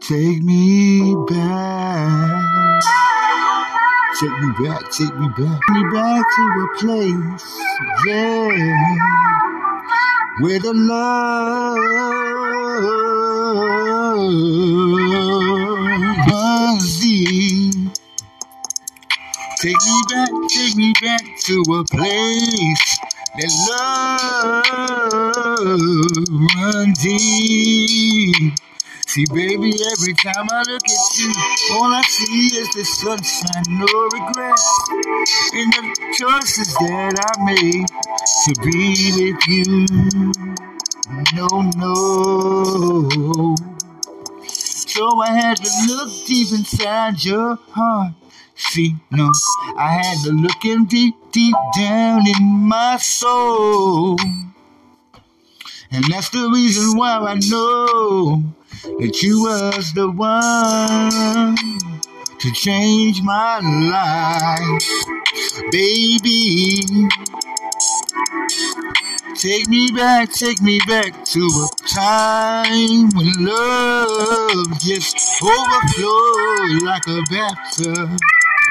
Take me back, take me back, take me back, take me back to a place, yeah, where the love was deep. Take me back to a place that love runs deep. See, baby, every time I look at you, all I see is the sunshine, no regrets, and the choices that I made to be with you. No. So I had to look deep inside your heart. See, no, I had to look in deep down in my soul. And that's the reason why I know that you was the one to change my life. Baby, take me back to a time when love just overflowed like a bathtub,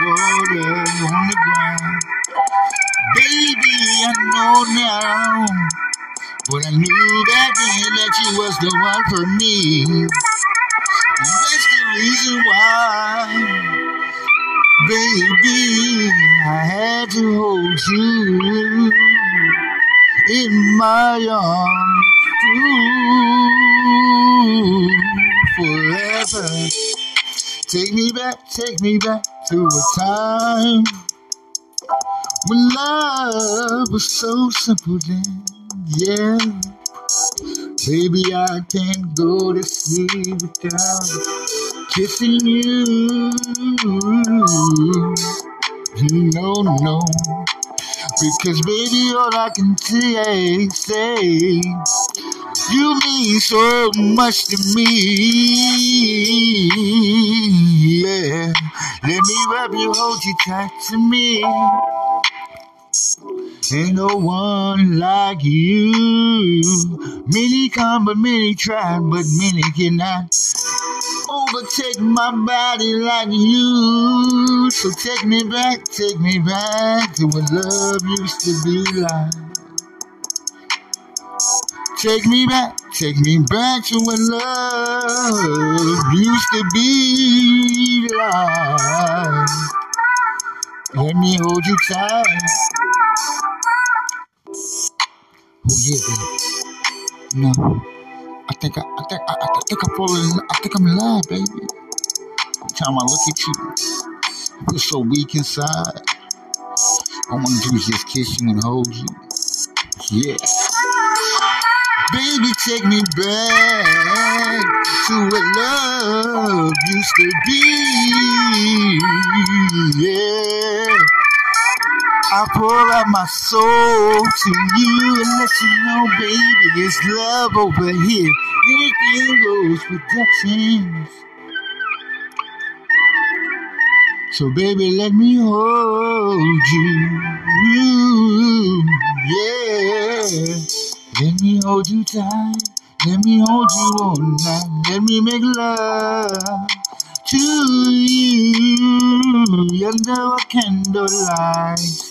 water on the ground. Baby, I know now, but I knew back then that you was the one for me. And that's the reason why, baby, I had to hold you in my arms forever. Take me back to a time when love was so simple then. Yeah, baby, I can't go to sleep without kissing you. No, because baby, all I can say, you mean so much to me. Yeah, let me wrap you, hold you tight to me. Ain't no one like you. Many come, but many try, but many cannot overtake my body like you. So take me back to what love used to be like. Take me back to what love used to be like. Let me hold you tight. Oh yeah, baby. No, I think I'm in love, baby. Every time I look at you, I feel so weak inside. All I want to do is just kiss you and hold you. Yeah, baby, take me back to what love used to be. Yeah. I pour out my soul to you and let you know, baby, it's love over here. Anything goes with Productions. So, baby, let me hold you. Yeah. Let me hold you tight. Let me hold you all night. Let me make love to you under a candlelight.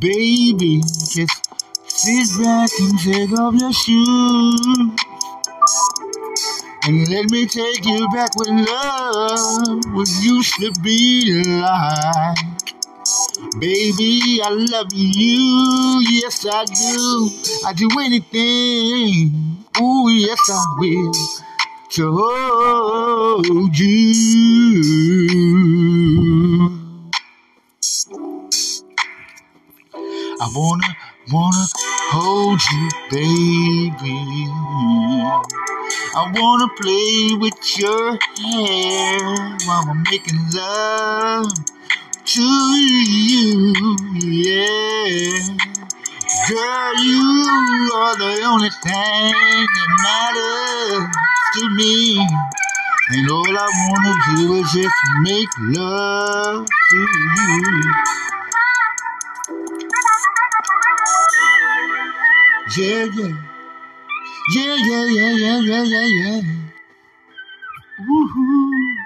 Baby, just sit back and take off your shoes and let me take you back with love was used to be like. Baby, I love you, yes I do. I'd do anything, ooh yes I will, to hold you. I wanna hold you, baby. I wanna play with your hair while I'm making love to you, yeah. Girl, you are the only thing that matters to me. And all I wanna do is just make love to you. Yeah, yeah, Yeah, yeah, yeah, yeah, yeah, yeah, yeah. Woohoo.